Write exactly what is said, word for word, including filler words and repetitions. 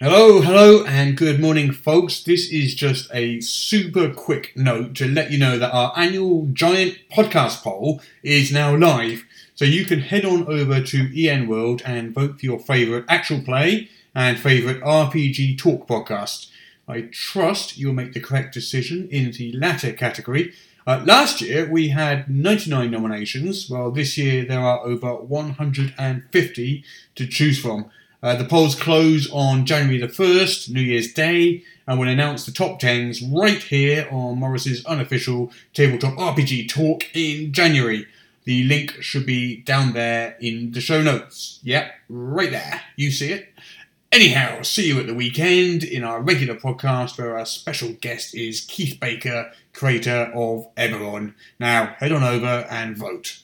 Hello, hello, and good morning, folks. This is just a super quick note to let you know that our annual giant podcast poll is now live. So you can head on over to E N World and vote for your favourite actual play and favourite R P G talk podcast. I trust you'll make the correct decision in the latter category. Uh, last year, we had ninety-nine nominations, while this year there are over one hundred fifty to choose from. Uh, the polls close on January the first, New Year's Day, and we'll announce the top tens right here on Morris's unofficial Tabletop R P G Talk in January. The link should be down there in the show notes. Yep, right there. You see it. Anyhow, see you at the weekend in our regular podcast where our special guest is Keith Baker, creator of Eberron. Now, head on over and vote.